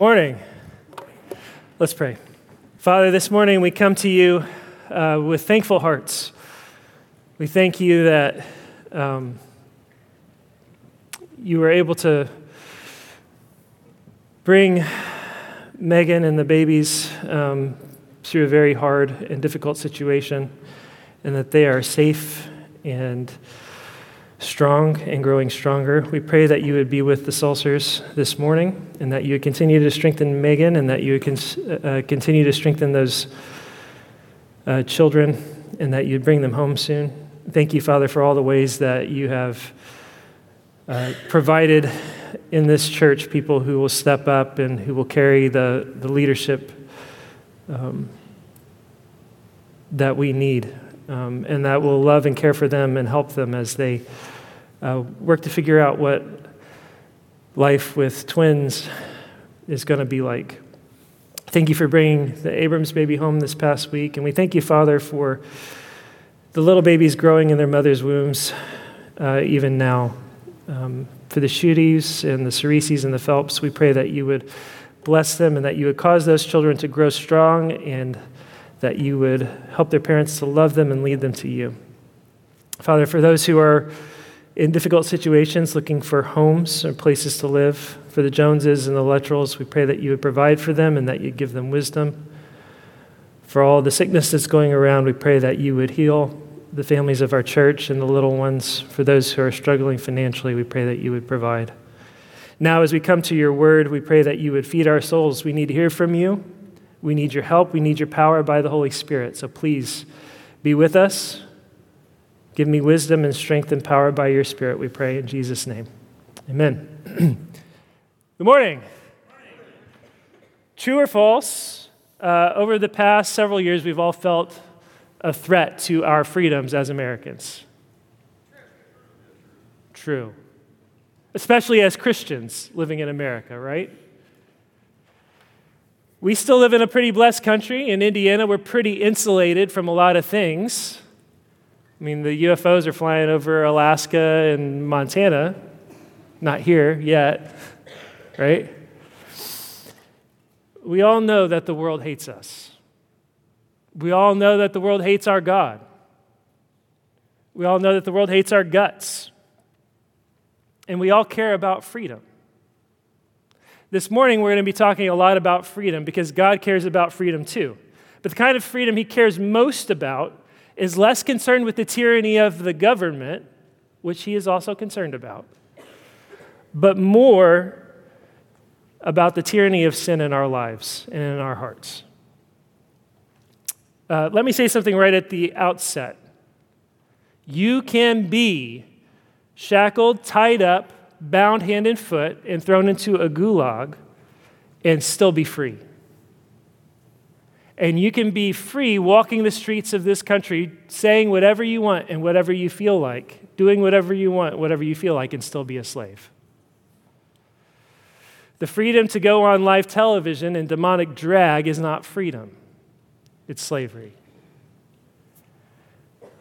Morning. Let's pray. Father, this morning we come to you with thankful hearts. We thank you that you were able to bring Megan and the babies through a very hard and difficult situation, and that they are safe and strong and growing stronger. We pray that you would be with the Sulsers this morning, and that you would continue to strengthen Megan, and that you would continue to strengthen those children, and that you'd bring them home soon. Thank you, Father, for all the ways that you have provided in this church people who will step up and who will carry the leadership that we need, and that will love and care for them and help them as they work to figure out what life with twins is going to be like. Thank you for bringing the Abrams baby home this past week, and we thank you, Father, for the little babies growing in their mother's wombs even now. For the Shooties and the Cerises and the Phelps, we pray that you would bless them and that you would cause those children to grow strong, and that you would help their parents to love them and lead them to you. Father, for those who are in difficult situations looking for homes or places to live, for the Joneses and the Luttrells, we pray that you would provide for them and that you'd give them wisdom. For all the sickness that's going around, we pray that you would heal the families of our church and the little ones. For those who are struggling financially, we pray that you would provide. Now, as we come to your word, we pray that you would feed our souls. We need to hear from you. We need your help. We need your power by the Holy Spirit. So please be with us. Give me wisdom and strength and power by your Spirit, we pray in Jesus' name. Amen. Good morning. True or false, over the past several years, we've all felt a threat to our freedoms as Americans. True. Especially as Christians living in America, right? We still live in a pretty blessed country. In Indiana, we're pretty insulated from a lot of things. I mean, the UFOs are flying over Alaska and Montana. Not here yet, right? We all know that the world hates us. We all know that the world hates our God. We all know that the world hates our guts. And we all care about freedom. This morning, we're going to be talking a lot about freedom because God cares about freedom too. But the kind of freedom he cares most about is less concerned with the tyranny of the government, which he is also concerned about, but more about the tyranny of sin in our lives and in our hearts. Let me say something right at the outset. You can be shackled, tied up, bound hand and foot, and thrown into a gulag and still be free. And you can be free walking the streets of this country, saying whatever you want and whatever you feel like, doing whatever you want, whatever you feel like, and still be a slave. The freedom to go on live television and demonic drag is not freedom. It's slavery.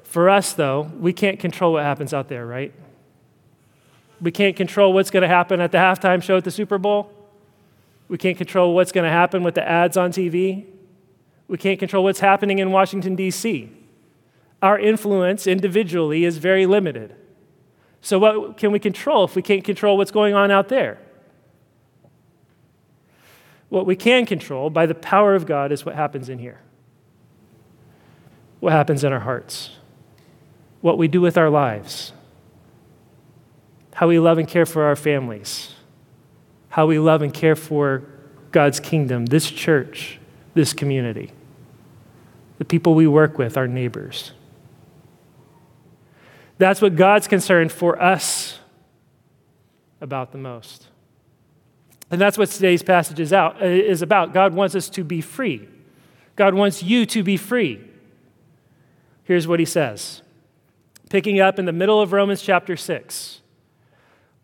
For us, though, we can't control what happens out there, right? We can't control what's going to happen at the halftime show at the Super Bowl. We can't control what's going to happen with the ads on TV. We can't control what's happening in Washington, D.C. Our influence individually is very limited. So what can we control if we can't control what's going on out there? What we can control by the power of God is what happens in here, what happens in our hearts, what we do with our lives, how we love and care for our families, how we love and care for God's kingdom, this church, this community, the people we work with, our neighbors. That's what God's concerned for us about the most. And that's what today's passage is about. God wants us to be free. God wants you to be free. Here's what he says, picking up in the middle of Romans chapter 6.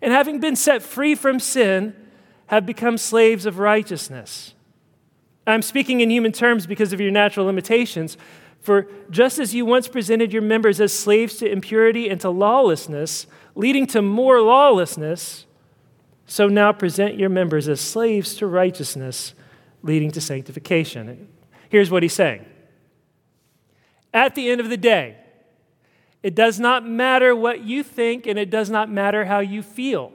and having been set free from sin, have become slaves of righteousness. I'm speaking in human terms because of your natural limitations, for just as you once presented your members as slaves to impurity and to lawlessness, leading to more lawlessness, so now present your members as slaves to righteousness, leading to sanctification. Here's what he's saying. At the end of the day, it does not matter what you think, and it does not matter how you feel.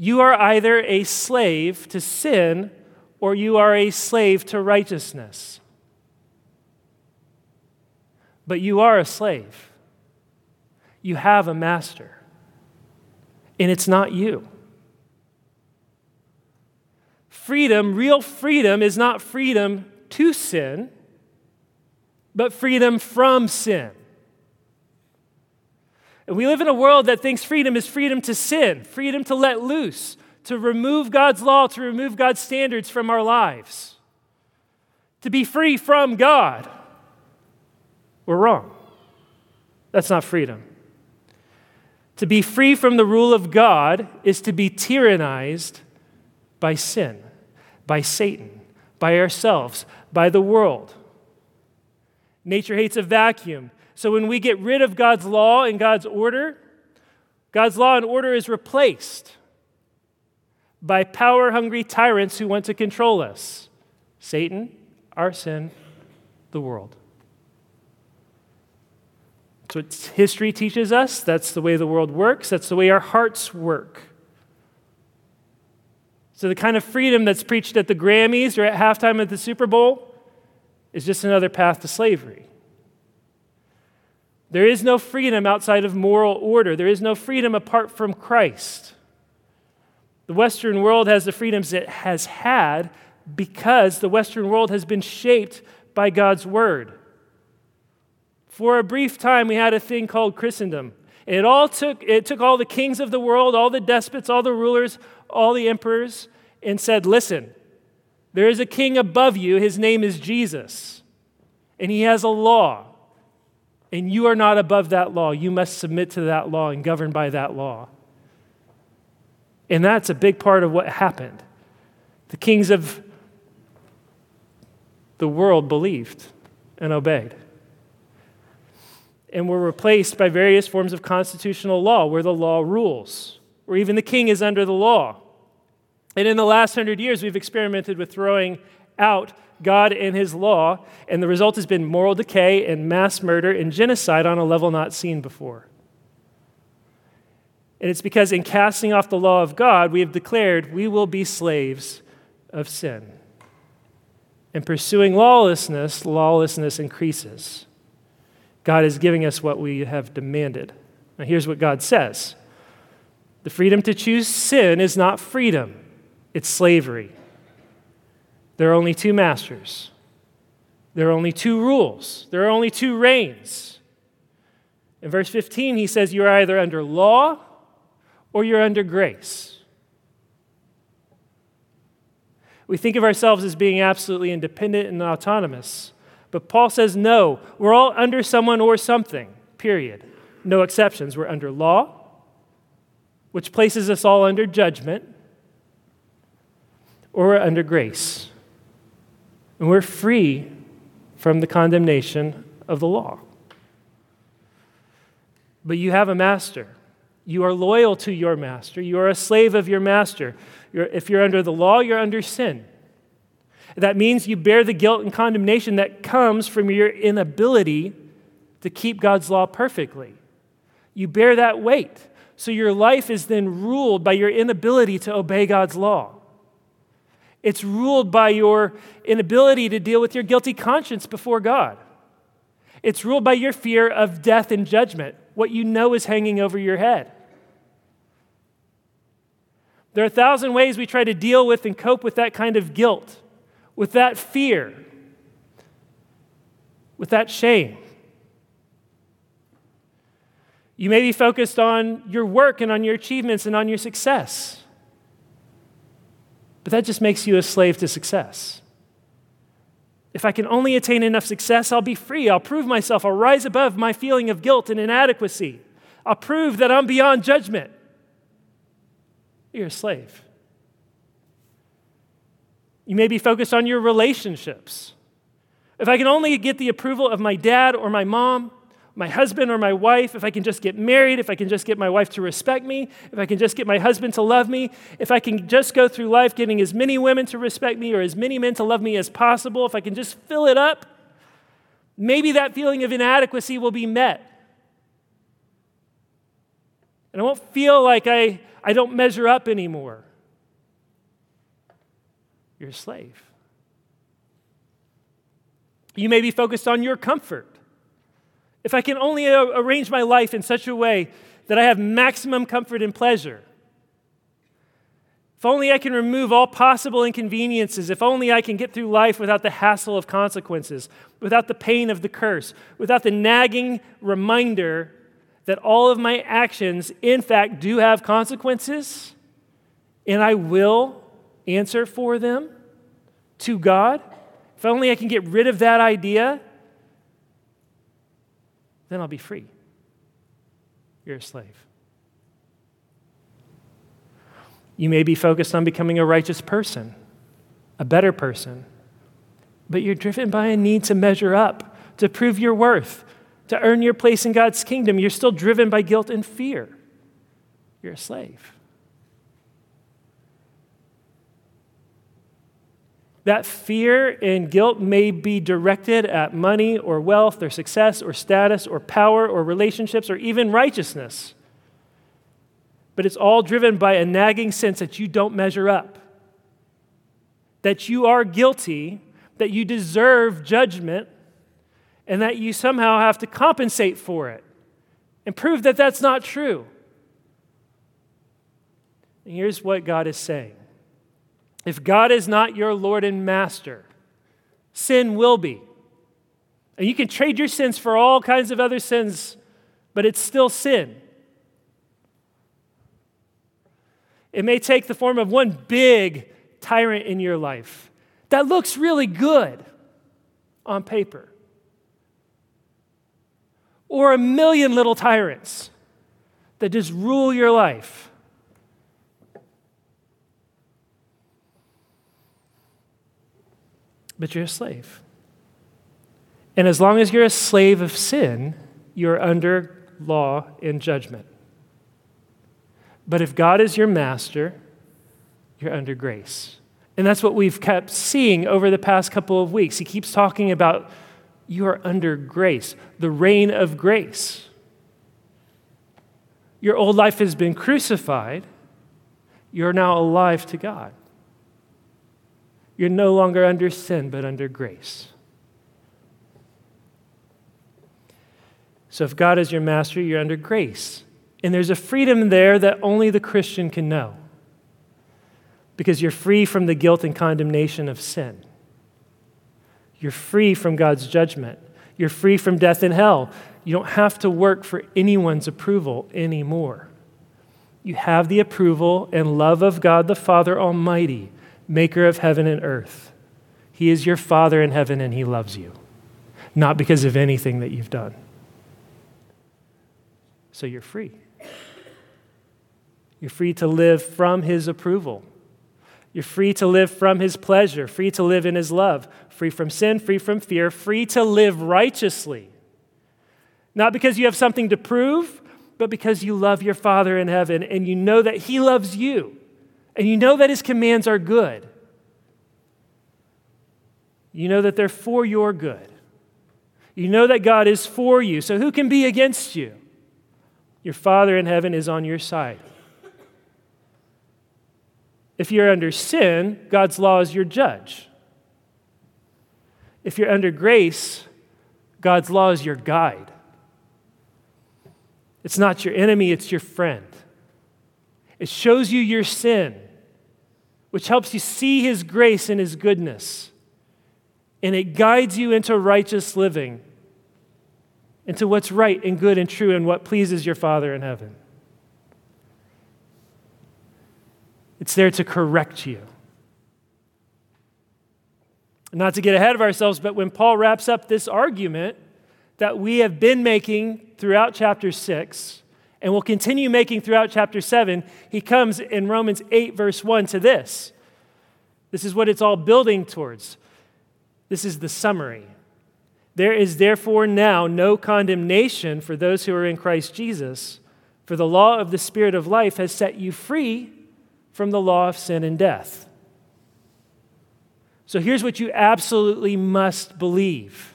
You are either a slave to sin or you are a slave to righteousness. But you are a slave. You have a master, and it's not you. Freedom, real freedom, is not freedom to sin, but freedom from sin. And we live in a world that thinks freedom is freedom to sin, freedom to let loose, to remove God's law, to remove God's standards from our lives, to be free from God. We're wrong. That's not freedom. To be free from the rule of God is to be tyrannized by sin, by Satan, by ourselves, by the world. Nature hates a vacuum. So when we get rid of God's law and God's order, God's law and order is replaced by power-hungry tyrants who want to control us. Satan, our sin, the world. That's what history teaches us. That's the way the world works. That's the way our hearts work. So the kind of freedom that's preached at the Grammys or at halftime at the Super Bowl is just another path to slavery. There is no freedom outside of moral order. There is no freedom apart from Christ. The Western world has the freedoms it has had because the Western world has been shaped by God's word. For a brief time, we had a thing called Christendom. It took all the kings of the world, all the despots, all the rulers, all the emperors, and said, listen, there is a king above you. His name is Jesus, and he has a law, and you are not above that law. You must submit to that law and govern by that law. And that's a big part of what happened. The kings of the world believed and obeyed and were replaced by various forms of constitutional law where the law rules, or even the king is under the law. And in the last 100 years, we've experimented with throwing out God and his law, and the result has been moral decay and mass murder and genocide on a level not seen before. And it's because in casting off the law of God, we have declared we will be slaves of sin. And pursuing lawlessness, lawlessness increases. God is giving us what we have demanded. Now here's what God says. The freedom to choose sin is not freedom. It's slavery. There are only two masters. There are only two rules. There are only two reigns. In verse 15, he says, you're either under law or you're under grace. We think of ourselves as being absolutely independent and autonomous, but Paul says, no, we're all under someone or something, period. No exceptions. We're under law, which places us all under judgment, or we're under grace. And we're free from the condemnation of the law. But you have a master. You are loyal to your master. You are a slave of your master. If you're under the law, you're under sin. That means you bear the guilt and condemnation that comes from your inability to keep God's law perfectly. You bear that weight. So your life is then ruled by your inability to obey God's law. It's ruled by your inability to deal with your guilty conscience before God. It's ruled by your fear of death and judgment, what you know is hanging over your head. There are 1,000 ways we try to deal with and cope with that kind of guilt, with that fear, with that shame. You may be focused on your work and on your achievements and on your success, but that just makes you a slave to success. If I can only attain enough success, I'll be free. I'll prove myself. I'll rise above my feeling of guilt and inadequacy. I'll prove that I'm beyond judgment. You're a slave. You may be focused on your relationships. If I can only get the approval of my dad or my mom, my husband or my wife, if I can just get married, if I can just get my wife to respect me, if I can just get my husband to love me, if I can just go through life getting as many women to respect me or as many men to love me as possible, if I can just fill it up, maybe that feeling of inadequacy will be met. And I won't feel like I don't measure up anymore. You're a slave. You may be focused on your comfort. If I can only arrange my life in such a way that I have maximum comfort and pleasure, if only I can remove all possible inconveniences, if only I can get through life without the hassle of consequences, without the pain of the curse, without the nagging reminder that all of my actions, in fact, do have consequences, and I will answer for them to God. If only I can get rid of that idea, then I'll be free. You're a slave. You may be focused on becoming a righteous person, a better person, but you're driven by a need to measure up, to prove your worth, to earn your place in God's kingdom. You're still driven by guilt and fear. You're a slave. That fear and guilt may be directed at money or wealth or success or status or power or relationships or even righteousness. But it's all driven by a nagging sense that you don't measure up, that you are guilty, that you deserve judgment, and that you somehow have to compensate for it and prove that that's not true. And here's what God is saying. If God is not your Lord and Master, sin will be. And you can trade your sins for all kinds of other sins, but it's still sin. It may take the form of one big tyrant in your life that looks really good on paper, or a million little tyrants that just rule your life. But you're a slave. And as long as you're a slave of sin, you're under law and judgment. But if God is your master, you're under grace. And that's what we've kept seeing over the past couple of weeks. He keeps talking about you are under grace, the reign of grace. Your old life has been crucified. You're now alive to God. You're no longer under sin, but under grace. So if God is your master, you're under grace. And there's a freedom there that only the Christian can know, because you're free from the guilt and condemnation of sin. You're free from God's judgment. You're free from death and hell. You don't have to work for anyone's approval anymore. You have the approval and love of God the Father Almighty, maker of heaven and earth. He is your Father in heaven, and He loves you, not because of anything that you've done. So you're free. You're free to live from His approval. You're free to live from His pleasure, free to live in His love, free from sin, free from fear, free to live righteously. Not because you have something to prove, but because you love your Father in heaven, and you know that He loves you. And you know that His commands are good. You know that they're for your good. You know that God is for you, so who can be against you? Your Father in heaven is on your side. If you're under sin, God's law is your judge. If you're under grace, God's law is your guide. It's not your enemy, it's your friend. It shows you your sin, which helps you see His grace and His goodness. And it guides you into righteous living, into what's right and good and true and what pleases your Father in heaven. It's there to correct you. Not to get ahead of ourselves, but when Paul wraps up this argument that we have been making throughout chapter 6 and will continue making throughout chapter 7, he comes in Romans 8, verse 1 to this. This is what it's all building towards. This is the summary. There is therefore now no condemnation for those who are in Christ Jesus, for the law of the Spirit of life has set you free from the law of sin and death. So here's what you absolutely must believe.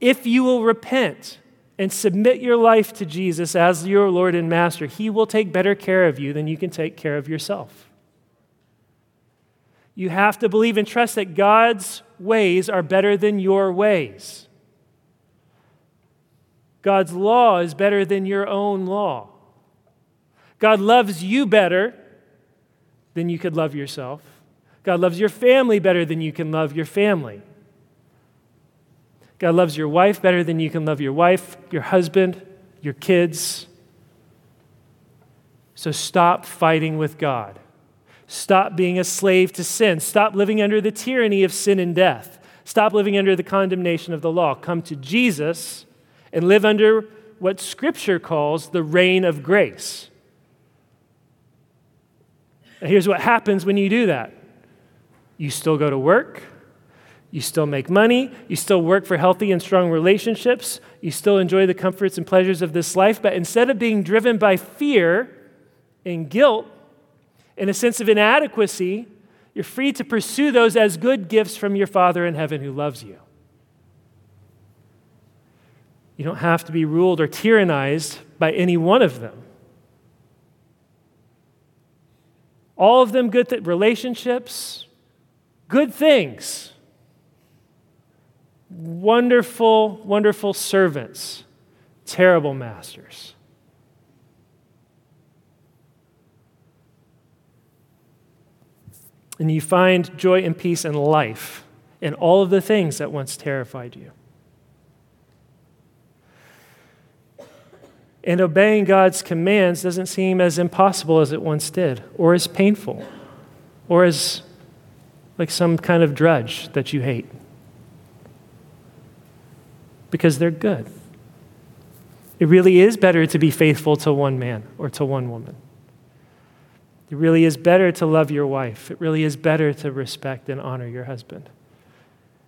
If you will repent and submit your life to Jesus as your Lord and Master, he will take better care of you than you can take care of yourself. You have to believe and trust that God's ways are better than your ways. God's law is better than your own law. God loves you better than you could love yourself. God loves your family better than you can love your family. God loves your wife better than you can love your wife, your husband, your kids. So stop fighting with God. Stop being a slave to sin. Stop living under the tyranny of sin and death. Stop living under the condemnation of the law. Come to Jesus and live under what Scripture calls the reign of grace. And here's what happens when you do that. You still go to work, you still make money, you still work for healthy and strong relationships, you still enjoy the comforts and pleasures of this life, but instead of being driven by fear and guilt and a sense of inadequacy, you're free to pursue those as good gifts from your Father in heaven who loves you. You don't have to be ruled or tyrannized by any one of them. All of them good relationships, good things, wonderful, wonderful servants, terrible masters. And you find joy and peace and life in all of the things that once terrified you. And obeying God's commands doesn't seem as impossible as it once did, or as painful, or as like some kind of drudge that you hate. Because they're good. It really is better to be faithful to one man or to one woman. It really is better to love your wife. It really is better to respect and honor your husband.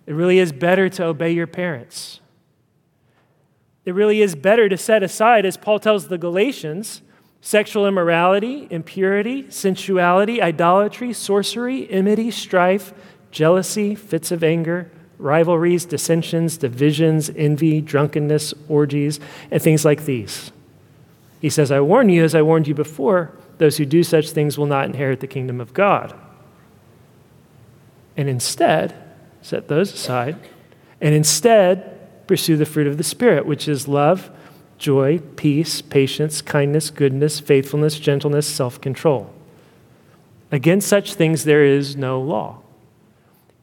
It really is better to obey your parents. It really is better to set aside, as Paul tells the Galatians, sexual immorality, impurity, sensuality, idolatry, sorcery, enmity, strife, jealousy, fits of anger, rivalries, dissensions, divisions, envy, drunkenness, orgies, and things like these. He says, I warn you, as I warned you before, those who do such things will not inherit the kingdom of God. And instead, set those aside, and instead pursue the fruit of the Spirit, which is love, joy, peace, patience, kindness, goodness, faithfulness, gentleness, self-control. Against such things there is no law.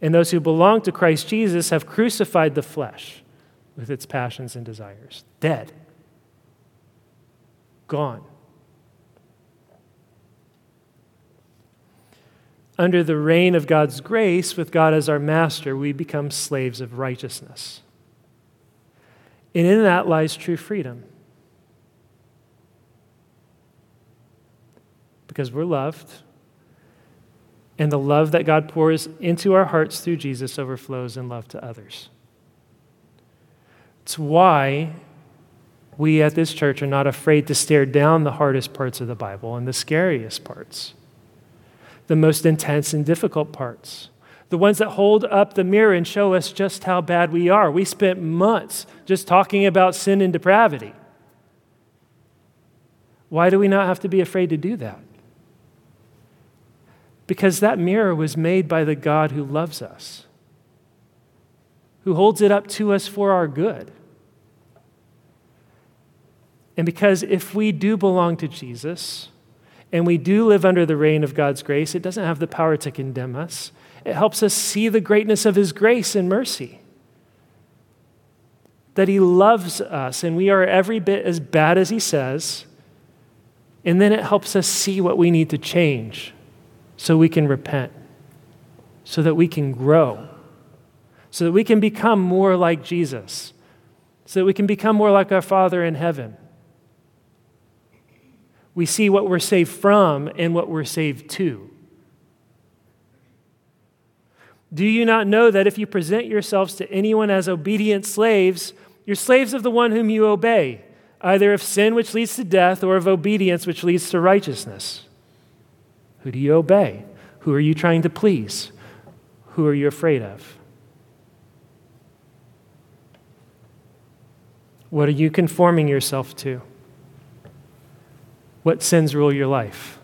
And those who belong to Christ Jesus have crucified the flesh with its passions and desires. Dead. Gone. Under the reign of God's grace, with God as our master, we become slaves of righteousness. And in that lies true freedom. Because we're loved, and the love that God pours into our hearts through Jesus overflows in love to others. It's why we at this church are not afraid to stare down the hardest parts of the Bible and the scariest parts, the most intense and difficult parts, the ones that hold up the mirror and show us just how bad we are. We spent months just talking about sin and depravity. Why do we not have to be afraid to do that? Because that mirror was made by the God who loves us, who holds it up to us for our good. And because if we do belong to Jesus and we do live under the reign of God's grace, it doesn't have the power to condemn us. It helps us see the greatness of his grace and mercy. That he loves us and we are every bit as bad as he says. And then it helps us see what we need to change so we can repent, so that we can grow, so that we can become more like Jesus, so that we can become more like our Father in heaven. We see what we're saved from and what we're saved to. Do you not know that if you present yourselves to anyone as obedient slaves, you're slaves of the one whom you obey, either of sin which leads to death or of obedience which leads to righteousness? Who do you obey? Who are you trying to please? Who are you afraid of? What are you conforming yourself to? What sins rule your life?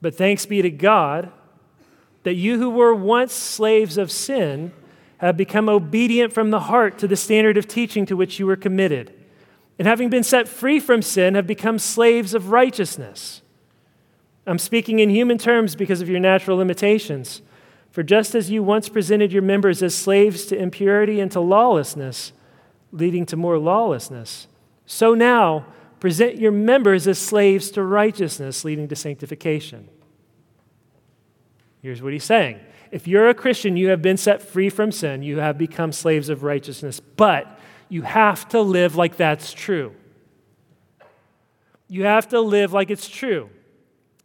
But thanks be to God that you who were once slaves of sin have become obedient from the heart to the standard of teaching to which you were committed, and having been set free from sin, have become slaves of righteousness. I'm speaking in human terms because of your natural limitations. For just as you once presented your members as slaves to impurity and to lawlessness, leading to more lawlessness, so now present your members as slaves to righteousness, leading to sanctification. Here's what he's saying. If you're a Christian, you have been set free from sin. You have become slaves of righteousness, but you have to live like that's true. You have to live like it's true.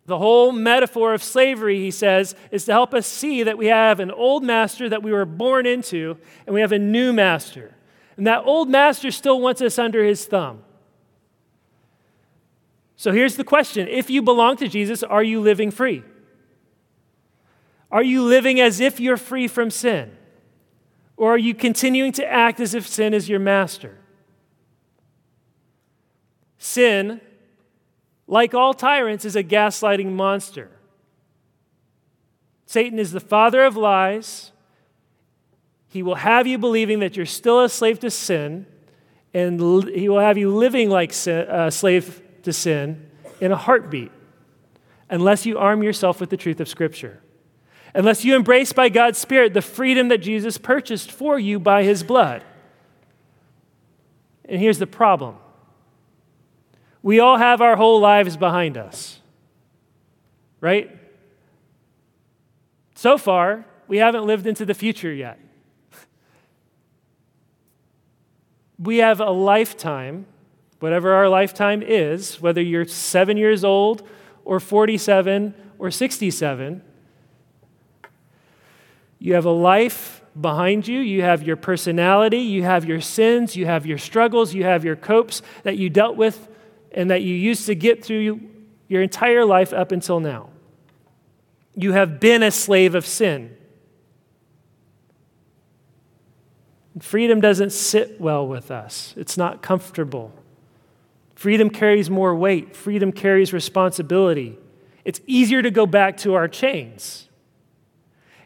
The whole metaphor of slavery, he says, is to help us see that we have an old master that we were born into, and we have a new master. And that old master still wants us under his thumb. So here's the question. If you belong to Jesus, are you living free? Are you living as if you're free from sin? Or are you continuing to act as if sin is your master? Sin, like all tyrants, is a gaslighting monster. Satan is the father of lies. He will have you believing that you're still a slave to sin, and he will have you living like a slave to sin in a heartbeat, unless you arm yourself with the truth of Scripture, unless you embrace by God's Spirit the freedom that Jesus purchased for you by his blood. And here's the problem. We all have our whole lives behind us, right? So far, we haven't lived into the future yet. We have a lifetime, whatever our lifetime is, whether you're 7 years old or 47 or 67, you have a life behind you. You have your personality, you have your sins, you have your struggles, you have your copes that you dealt with and that you used to get through your entire life up until now. You have been a slave of sin. Freedom doesn't sit well with us. It's not comfortable. Freedom carries more weight. Freedom carries responsibility. It's easier to go back to our chains.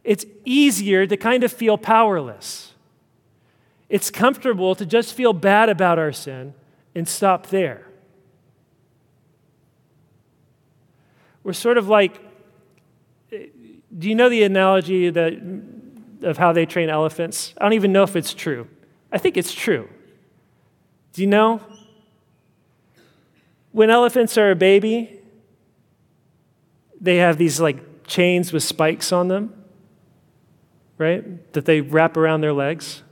It's easier to kind of feel powerless. It's comfortable to just feel bad about our sin and stop there. We're sort of like, do you know the analogy of how they train elephants? I don't even know if it's true. I think it's true. Do you know? When elephants are a baby, they have these like chains with spikes on them, right? That they wrap around their legs.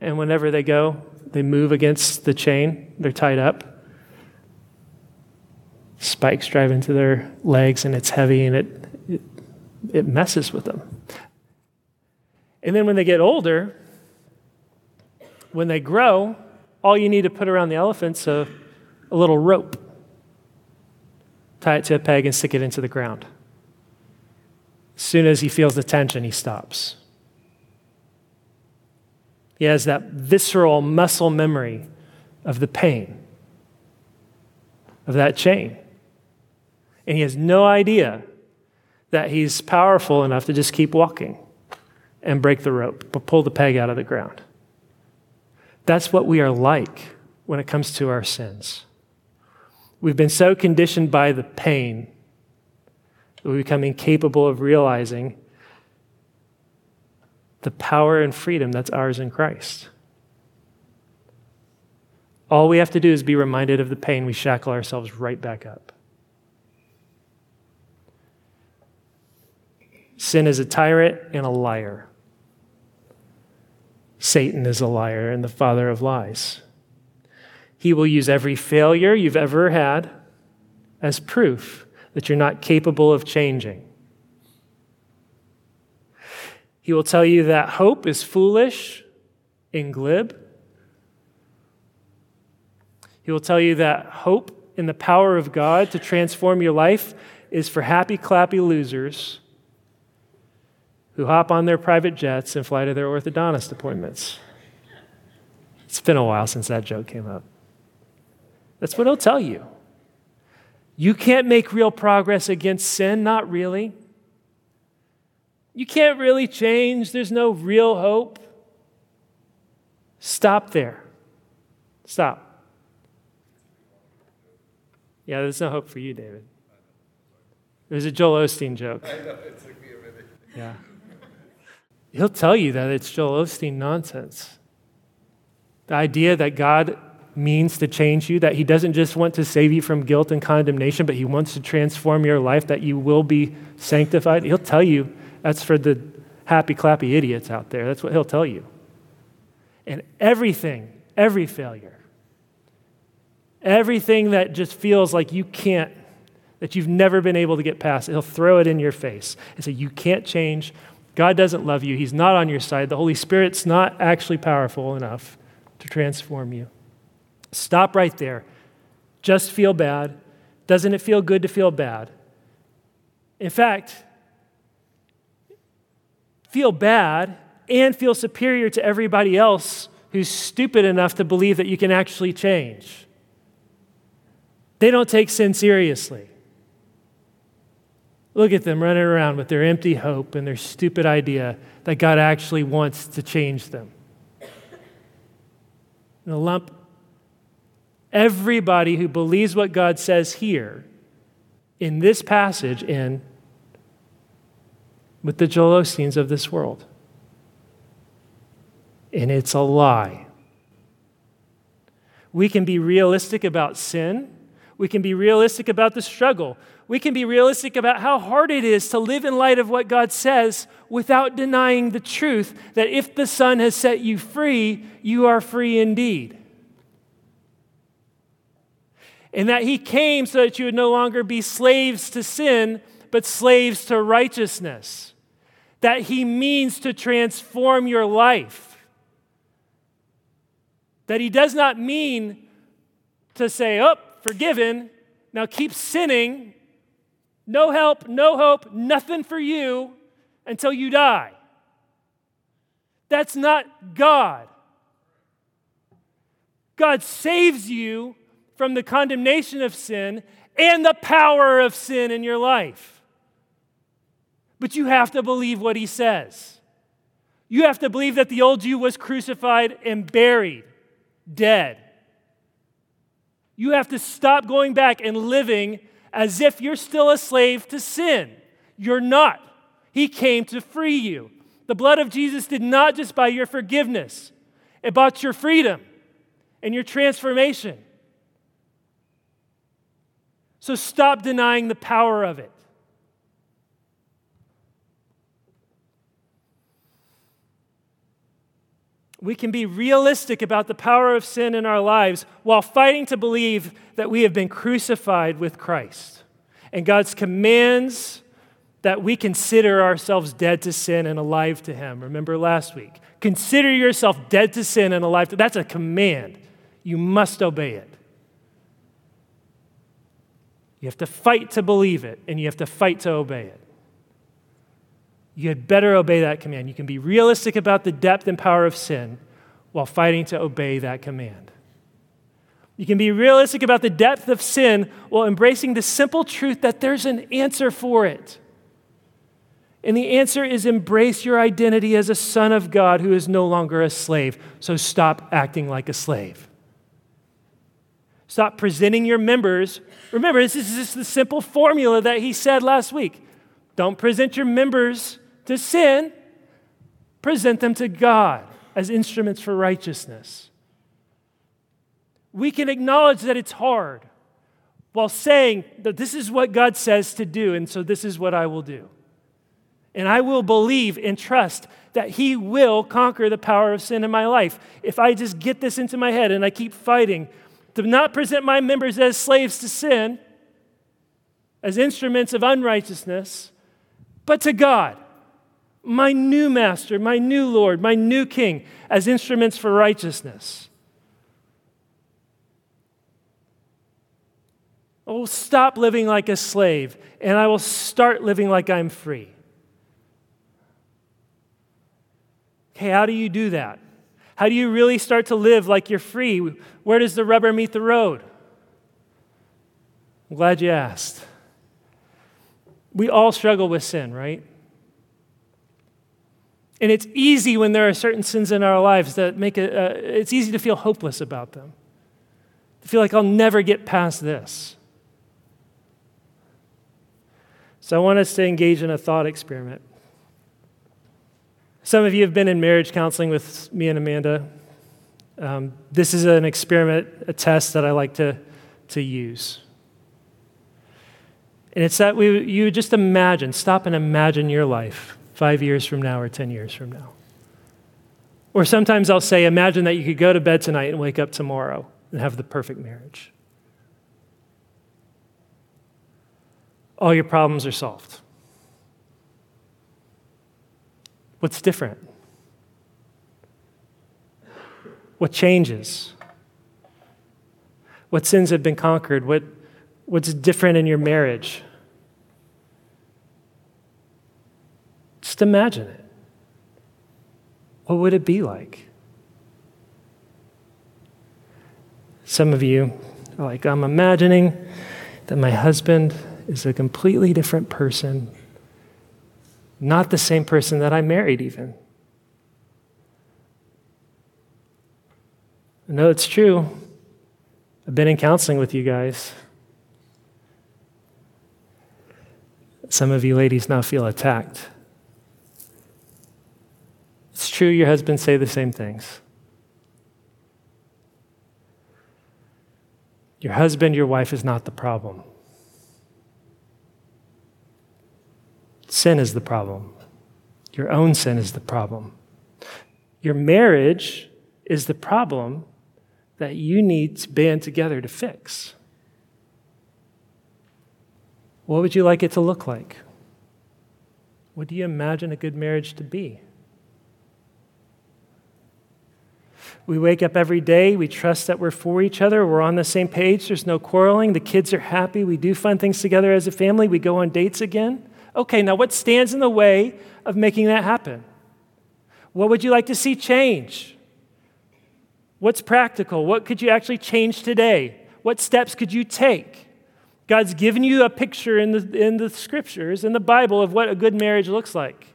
And whenever they go, they move against the chain. They're tied up. Spikes drive into their legs, and it's heavy, and it messes with them. And then when they get older, when they grow, all you need to put around the elephant's a little rope, tie it to a peg, and stick it into the ground. As soon as he feels the tension, he stops. He has that visceral muscle memory of the pain of that chain. And he has no idea that he's powerful enough to just keep walking and break the rope, but pull the peg out of the ground. That's what we are like when it comes to our sins. We've been so conditioned by the pain that we become incapable of realizing the power and freedom that's ours in Christ. All we have to do is be reminded of the pain. We shackle ourselves right back up. Sin is a tyrant and a liar. Satan is a liar and the father of lies. He will use every failure you've ever had as proof that you're not capable of changing. He will tell you that hope is foolish and glib. He will tell you that hope in the power of God to transform your life is for happy, clappy losers who hop on their private jets and fly to their orthodontist appointments. It's been a while since that joke came up. That's what he'll tell you. You can't make real progress against sin, not really. You can't really change. There's no real hope. Stop there. Stop. Yeah, there's no hope for you, David. There's a Joel Osteen joke. I know, it took me a minute. Yeah. He'll tell you that it's Joel Osteen nonsense. The idea that God means to change you, that he doesn't just want to save you from guilt and condemnation, but he wants to transform your life, that you will be sanctified. He'll tell you that's for the happy, clappy idiots out there. That's what he'll tell you. And everything, every failure, everything that just feels like you can't, that you've never been able to get past, he'll throw it in your face and say, you can't change. God doesn't love you. He's not on your side. The Holy Spirit's not actually powerful enough to transform you. Stop right there. Just feel bad. Doesn't it feel good to feel bad? In fact, feel bad and feel superior to everybody else who's stupid enough to believe that you can actually change. They don't take sin seriously. Look at them running around with their empty hope and their stupid idea that God actually wants to change them. In a lump, everybody who believes what God says here in this passage in with the Joel Osteens of this world. And it's a lie. We can be realistic about sin. We can be realistic about the struggle. We can be realistic about how hard it is to live in light of what God says without denying the truth that if the Son has set you free, you are free indeed. And that he came so that you would no longer be slaves to sin, but slaves to righteousness. That he means to transform your life. That he does not mean to say, oh, forgiven, now keep sinning, no help, no hope, nothing for you until you die. That's not God. God saves you from the condemnation of sin and the power of sin in your life. But you have to believe what he says. You have to believe that the old you was crucified and buried, dead. You have to stop going back and living as if you're still a slave to sin. You're not. He came to free you. The blood of Jesus did not just buy your forgiveness. It bought your freedom and your transformation. So stop denying the power of it. We can be realistic about the power of sin in our lives while fighting to believe that we have been crucified with Christ. And God's commands that we consider ourselves dead to sin and alive to him. Remember last week, consider yourself dead to sin and alive to him. That's a command. You must obey it. You have to fight to believe it, and you have to fight to obey it. You had better obey that command. You can be realistic about the depth and power of sin while fighting to obey that command. You can be realistic about the depth of sin while embracing the simple truth that there's an answer for it. And the answer is embrace your identity as a son of God who is no longer a slave. So stop acting like a slave. Stop presenting your members. Remember, this is just the simple formula that he said last week. Don't present your members to sin. Present them to God as instruments for righteousness. We can acknowledge that it's hard while saying that this is what God says to do, and so this is what I will do. And I will believe and trust that he will conquer the power of sin in my life. If I just get this into my head and I keep fighting to not present my members as slaves to sin, as instruments of unrighteousness, but to God, my new master, my new Lord, my new King, as instruments for righteousness. I will stop living like a slave, and I will start living like I'm free. Okay, how do you do that? How do you really start to live like you're free? Where does the rubber meet the road? I'm glad you asked. We all struggle with sin, right? And it's easy when there are certain sins in our lives that make it, it's easy to feel hopeless about them. To feel like I'll never get past this. So I want us to engage in a thought experiment. Some of you have been in marriage counseling with me and Amanda. This is an experiment, a test that I like to use. And it's that you just imagine, stop and imagine your life 5 years from now or 10 years from now. Or sometimes I'll say, imagine that you could go to bed tonight and wake up tomorrow and have the perfect marriage. All your problems are solved. What's different? What changes? What sins have been conquered? What's different in your marriage? Just imagine it. What would it be like? Some of you are like, I'm imagining that my husband is a completely different person, not the same person that I married even. I know it's true. I've been in counseling with you guys. Some of you ladies now feel attacked. It's true, your husbands say the same things. Your husband, your wife is not the problem. Sin is the problem. Your own sin is the problem. Your marriage is the problem that you need to band together to fix. What would you like it to look like? What do you imagine a good marriage to be? We wake up every day, we trust that we're for each other, we're on the same page, there's no quarreling, the kids are happy, we do fun things together as a family, we go on dates again. Okay, now what stands in the way of making that happen? What would you like to see change? What's practical? What could you actually change today? What steps could you take? God's given you a picture in the scriptures, in the Bible, of what a good marriage looks like.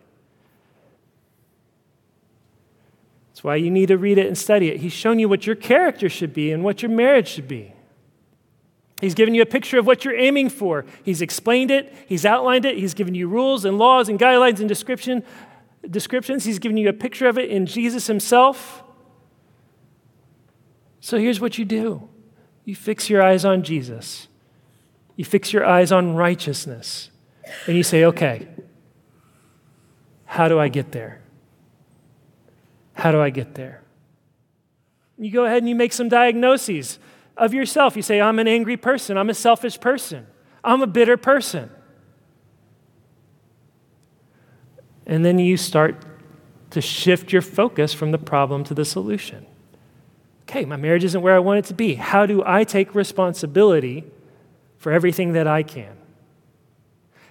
That's why you need to read it and study it. He's shown you what your character should be and what your marriage should be. He's given you a picture of what you're aiming for. He's explained it. He's outlined it. He's given you rules and laws and guidelines and descriptions. He's given you a picture of it in Jesus himself. So here's what you do. You fix your eyes on Jesus. You fix your eyes on righteousness. And you say, okay, how do I get there? How do I get there? You go ahead and you make some diagnoses of yourself. You say, I'm an angry person. I'm a selfish person. I'm a bitter person. And then you start to shift your focus from the problem to the solution. Okay, my marriage isn't where I want it to be. How do I take responsibility for everything that I can?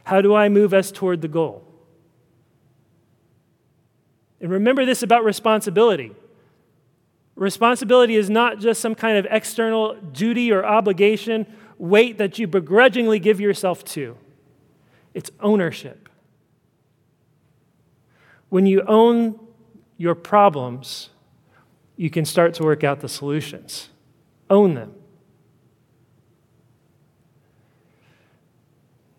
How do I move us toward the goal? And remember this about responsibility. Responsibility is not just some kind of external duty or obligation, weight that you begrudgingly give yourself to. It's ownership. When you own your problems, you can start to work out the solutions. Own them.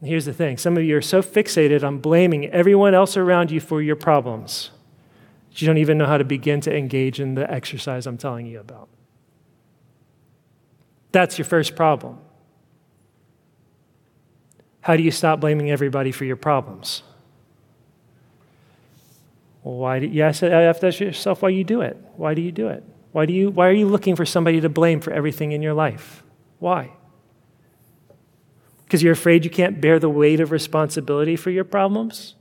And here's the thing. Some of you are so fixated on blaming everyone else around you for your problems. You don't even know how to begin to engage in the exercise I'm telling you about. That's your first problem. How do you stop blaming everybody for your problems? Well, why do you have to ask yourself why you do it? Why do you do it? Why are you looking for somebody to blame for everything in your life? Why? Because you're afraid you can't bear the weight of responsibility for your problems?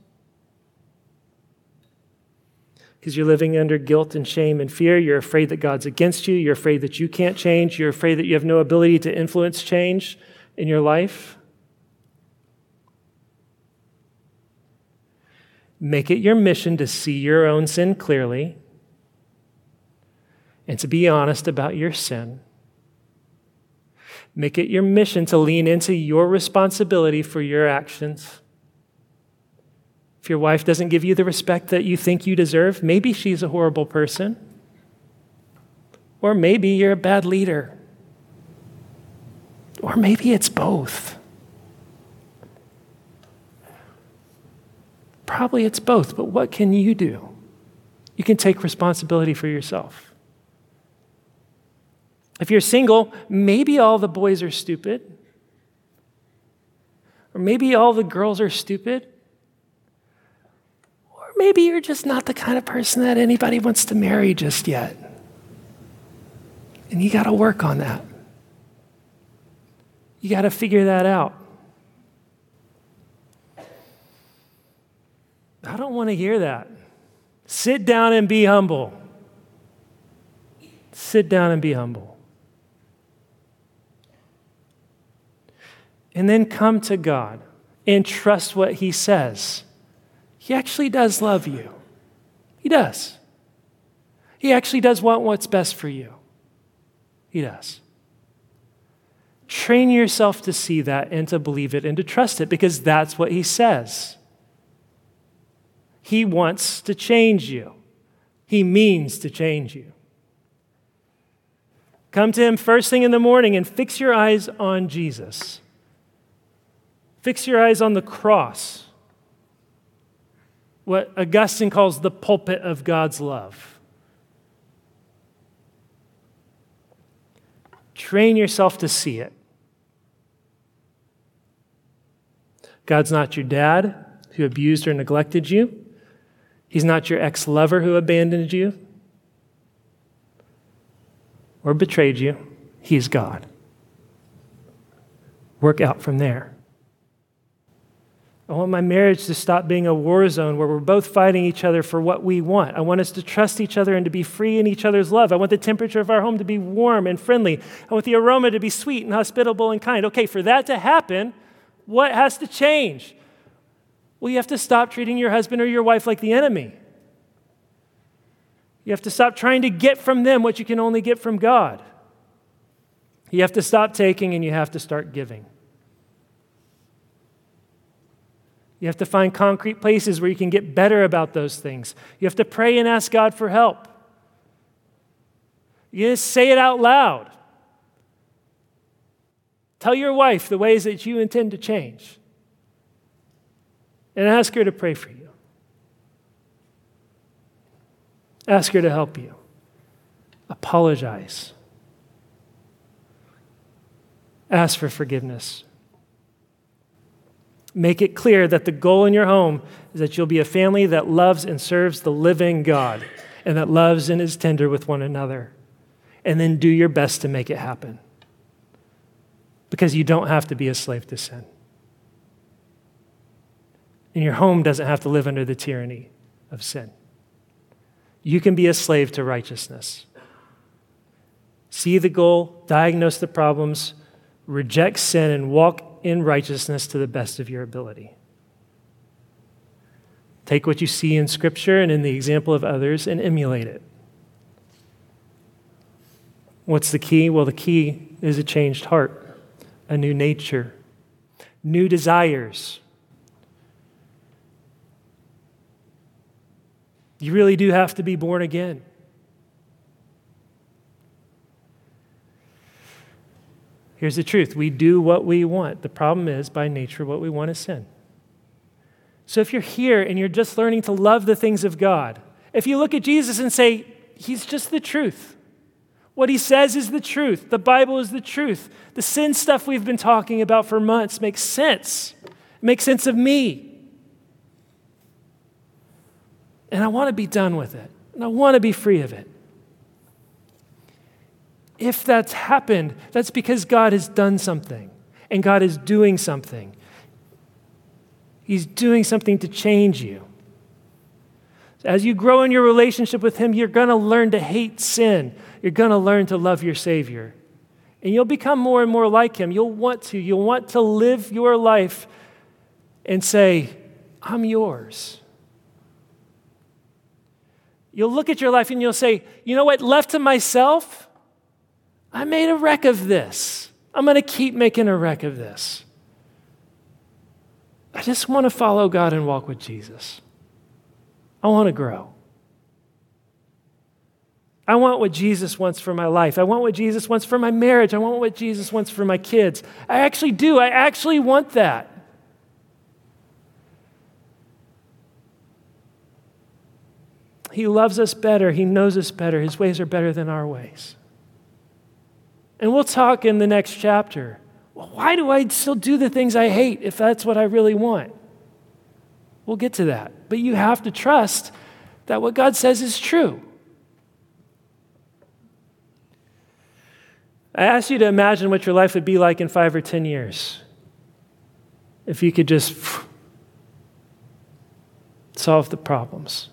Because you're living under guilt and shame and fear. You're afraid that God's against you. You're afraid that you can't change. You're afraid that you have no ability to influence change in your life. Make it your mission to see your own sin clearly and to be honest about your sin. Make it your mission to lean into your responsibility for your actions. If your wife doesn't give you the respect that you think you deserve, maybe she's a horrible person. Or maybe you're a bad leader. Or maybe it's both. Probably it's both, but what can you do? You can take responsibility for yourself. If you're single, maybe all the boys are stupid. Or maybe all the girls are stupid. Maybe you're just not the kind of person that anybody wants to marry just yet. And you got to work on that. You got to figure that out. I don't want to hear that. Sit down and be humble. Sit down and be humble. And then come to God and trust what He says. He actually does love you. He does. He actually does want what's best for you. He does. Train yourself to see that and to believe it and to trust it because that's what He says. He wants to change you. He means to change you. Come to Him first thing in the morning and fix your eyes on Jesus. Fix your eyes on the cross. What Augustine calls the pulpit of God's love. Train yourself to see it. God's not your dad who abused or neglected you. He's not your ex-lover who abandoned you or betrayed you. He's God. Work out from there. I want my marriage to stop being a war zone where we're both fighting each other for what we want. I want us to trust each other and to be free in each other's love. I want the temperature of our home to be warm and friendly. I want the aroma to be sweet and hospitable and kind. Okay, for that to happen, what has to change? Well, you have to stop treating your husband or your wife like the enemy. You have to stop trying to get from them what you can only get from God. You have to stop taking and you have to start giving. You have to find concrete places where you can get better about those things. You have to pray and ask God for help. You just say it out loud. Tell your wife the ways that you intend to change. And ask her to pray for you. Ask her to help you. Apologize. Ask for forgiveness. Make it clear that the goal in your home is that you'll be a family that loves and serves the living God and that loves and is tender with one another. And then do your best to make it happen because you don't have to be a slave to sin. And your home doesn't have to live under the tyranny of sin. You can be a slave to righteousness. See the goal, diagnose the problems, reject sin, and walk in righteousness to the best of your ability. Take what you see in Scripture and in the example of others and emulate it. What's the key? Well, the key is a changed heart, a new nature, new desires. You really do have to be born again. Here's the truth. We do what we want. The problem is, by nature, what we want is sin. So if you're here and you're just learning to love the things of God, if you look at Jesus and say, He's just the truth. What He says is the truth. The Bible is the truth. The sin stuff we've been talking about for months makes sense. It makes sense of me. And I want to be done with it. And I want to be free of it. If that's happened, that's because God has done something. And God is doing something. He's doing something to change you. As you grow in your relationship with Him, you're going to learn to hate sin. You're going to learn to love your Savior. And you'll become more and more like Him. You'll want to live your life and say, I'm yours. You'll look at your life and you'll say, you know what, left to myself, I made a wreck of this. I'm going to keep making a wreck of this. I just want to follow God and walk with Jesus. I want to grow. I want what Jesus wants for my life. I want what Jesus wants for my marriage. I want what Jesus wants for my kids. I actually do. I actually want that. He loves us better. He knows us better. His ways are better than our ways. And we'll talk in the next chapter. Well, why do I still do the things I hate if that's what I really want? We'll get to that. But you have to trust that what God says is true. I ask you to imagine what your life would be like in 5 or 10 years if you could just solve the problems.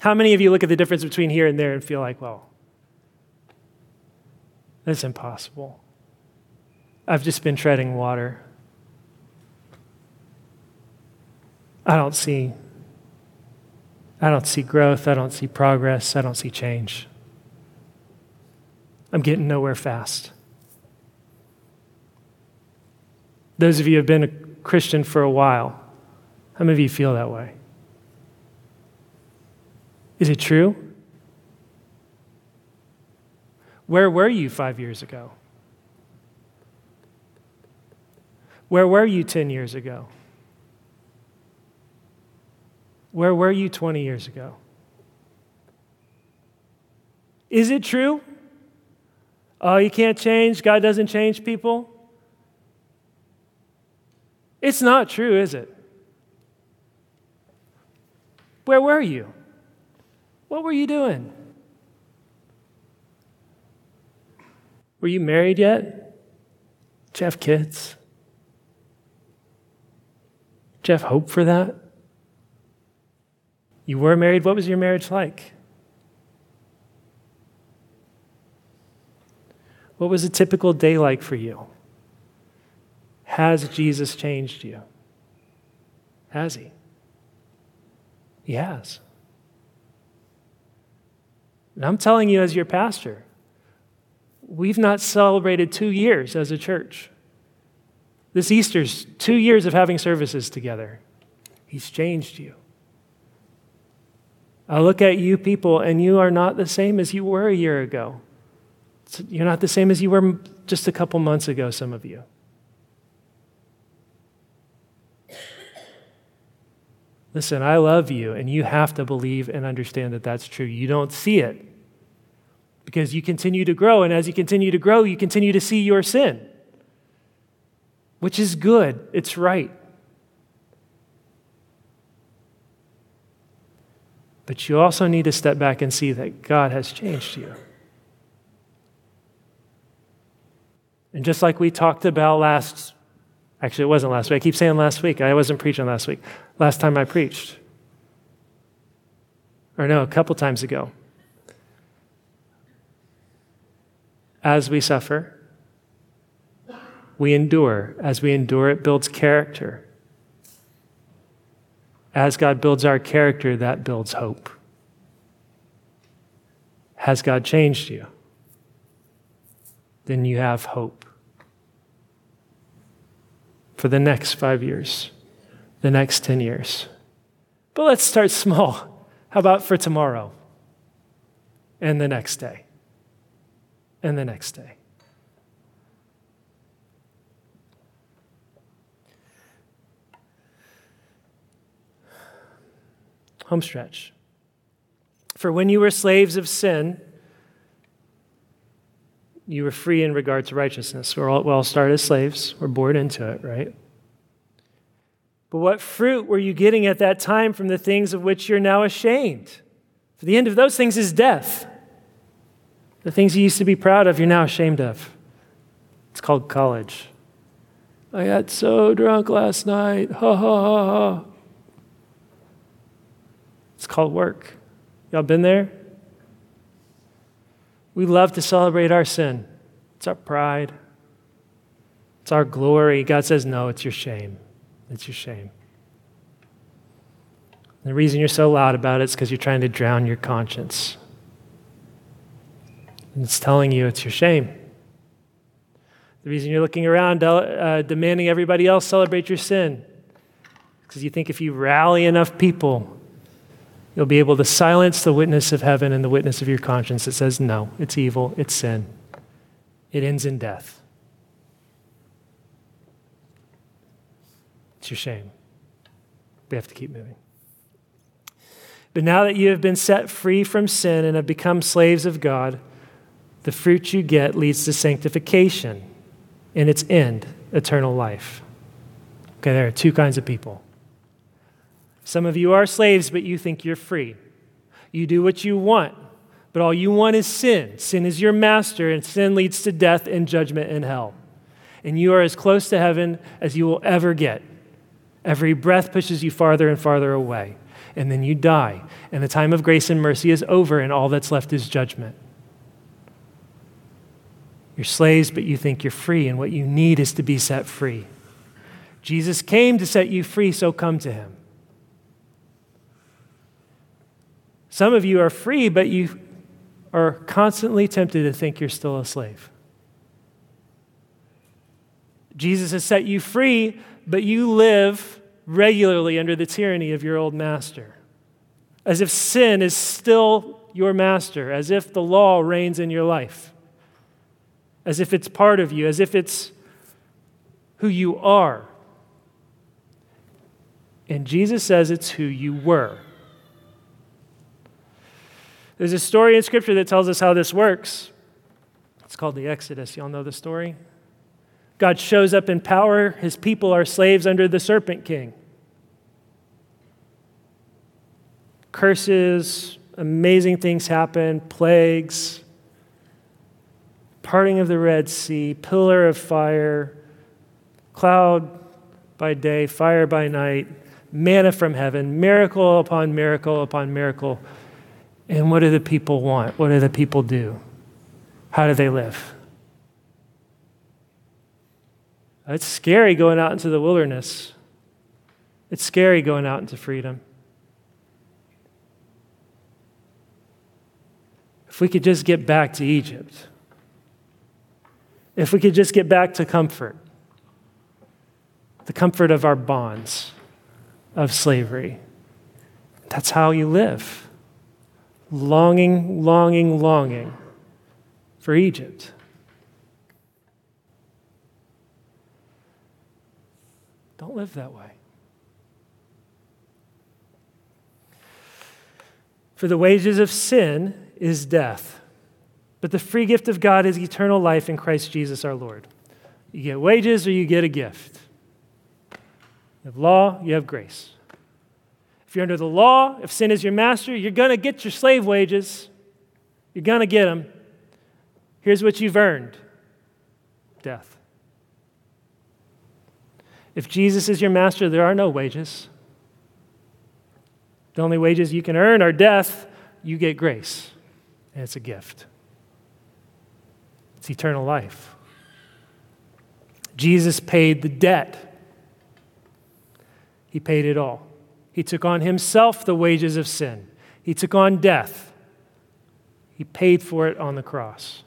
How many of you look at the difference between here and there and feel like, well, that's impossible. I've just been treading water. I don't see growth. I don't see progress. I don't see change. I'm getting nowhere fast. Those of you who have been a Christian for a while, how many of you feel that way? Is it true? Where were you 5 years ago? Where were you 10 years ago? Where were you 20 years ago? Is it true? Oh, you can't change. God doesn't change people. It's not true, is it? Where were you? What were you doing? Were you married yet? Did you have kids? Did you have hope for that? You were married. What was your marriage like? What was a typical day like for you? Has Jesus changed you? Has He? He has. And I'm telling you as your pastor, we've not celebrated 2 years as a church. This Easter's 2 years of having services together. He's changed you. I look at you people and you are not the same as you were a year ago. You're not the same as you were just a couple months ago, some of you. Listen, I love you, and you have to believe and understand that that's true. You don't see it because you continue to grow, and as you continue to grow, you continue to see your sin, which is good. It's right. But you also need to step back and see that God has changed you. And just like we talked about actually, it wasn't last week. I keep saying last week. I wasn't preaching last week. Last time I preached. Or no, a couple times ago. As we suffer, we endure. As we endure, it builds character. As God builds our character, that builds hope. Has God changed you? Then you have hope. For the next 5 years, the next 10 years. But let's start small. How about for tomorrow? And the next day? And the next day? Homestretch. For when you were slaves of sin, you were free in regard to righteousness. We all start as slaves. We're born into it, right? But what fruit were you getting at that time from the things of which you're now ashamed? For the end of those things is death. The things you used to be proud of, you're now ashamed of. It's called college. I got so drunk last night. Ha, ha, ha, ha. It's called work. Y'all been there? We love to celebrate our sin. It's our pride. It's our glory. God says, no, it's your shame. It's your shame. And the reason you're so loud about it is because you're trying to drown your conscience. And it's telling you it's your shame. The reason you're looking around demanding everybody else celebrate your sin is because you think if you rally enough people, you'll be able to silence the witness of heaven and the witness of your conscience that says, no, it's evil, it's sin. It ends in death. It's your shame. We have to keep moving. But now that you have been set free from sin and have become slaves of God, the fruit you get leads to sanctification and its end, eternal life. Okay, there are two kinds of people. Some of you are slaves, but you think you're free. You do what you want, but all you want is sin. Sin is your master, and sin leads to death and judgment and hell. And you are as close to heaven as you will ever get. Every breath pushes you farther and farther away. And then you die, and the time of grace and mercy is over, and all that's left is judgment. You're slaves, but you think you're free, and what you need is to be set free. Jesus came to set you free, so come to him. Some of you are free, but you are constantly tempted to think you're still a slave. Jesus has set you free, but you live regularly under the tyranny of your old master, as if sin is still your master, as if the law reigns in your life, as if it's part of you, as if it's who you are. And Jesus says it's who you were. There's a story in Scripture that tells us how this works. It's called the Exodus. Y'all know the story? God shows up in power. His people are slaves under the serpent king. Curses, amazing things happen, plagues, parting of the Red Sea, pillar of fire, cloud by day, fire by night, manna from heaven, miracle upon miracle upon miracle. And what do the people want? What do the people do? How do they live? It's scary going out into the wilderness. It's scary going out into freedom. If we could just get back to Egypt. If we could just get back to comfort, the comfort of our bonds, of slavery. That's how you live. Longing, longing, longing for Egypt. Don't live that way. For the wages of sin is death. But the free gift of God is eternal life in Christ Jesus our Lord. You get wages or you get a gift. You have law, you have grace. If you're under the law, if sin is your master, you're going to get your slave wages. You're going to get them. Here's what you've earned. Death. If Jesus is your master, there are no wages. The only wages you can earn are death. You get grace, and it's a gift. It's eternal life. Jesus paid the debt. He paid it all. He took on himself the wages of sin. He took on death. He paid for it on the cross.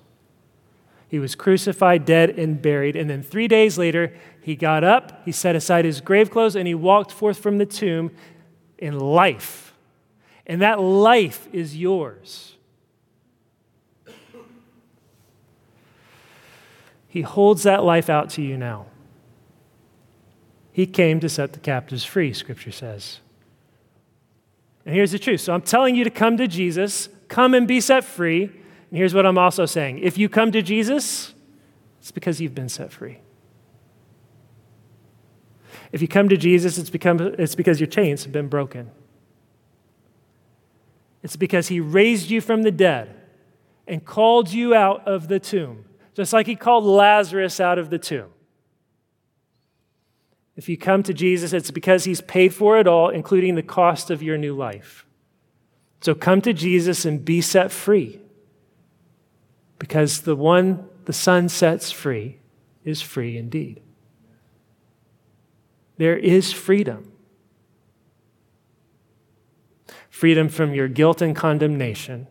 He was crucified, dead, and buried. And then 3 days later, he got up, he set aside his grave clothes, and he walked forth from the tomb in life. And that life is yours. He holds that life out to you now. He came to set the captives free, Scripture says. And here's the truth. So I'm telling you to come to Jesus, come and be set free. And here's what I'm also saying. If you come to Jesus, it's because you've been set free. If you come to Jesus, it's because your chains have been broken. It's because he raised you from the dead and called you out of the tomb, just like he called Lazarus out of the tomb. If you come to Jesus, it's because he's paid for it all, including the cost of your new life. So come to Jesus and be set free, because the one the Son sets free is free indeed. There is freedom. Freedom from your guilt and condemnation.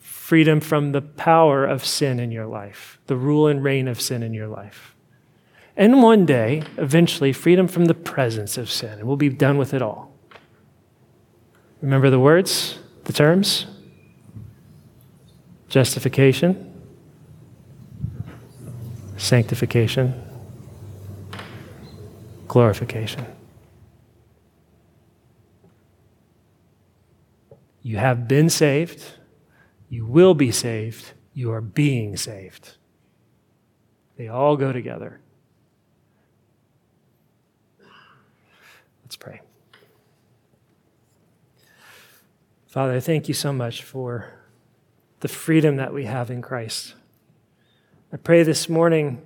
Freedom from the power of sin in your life, the rule and reign of sin in your life. And one day, eventually, freedom from the presence of sin, and we'll be done with it all. Remember the words, the terms? Justification, sanctification, glorification. You have been saved, you will be saved, you are being saved. They all go together. Let's pray. Father, thank you so much for the freedom that we have in Christ. I pray this morning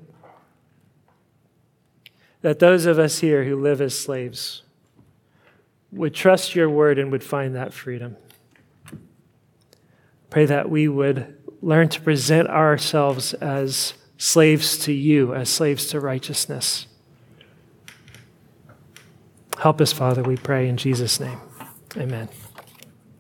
that those of us here who live as slaves would trust your word and would find that freedom. Pray that we would learn to present ourselves as slaves to you, as slaves to righteousness. Help us, Father, we pray in Jesus' name. Amen.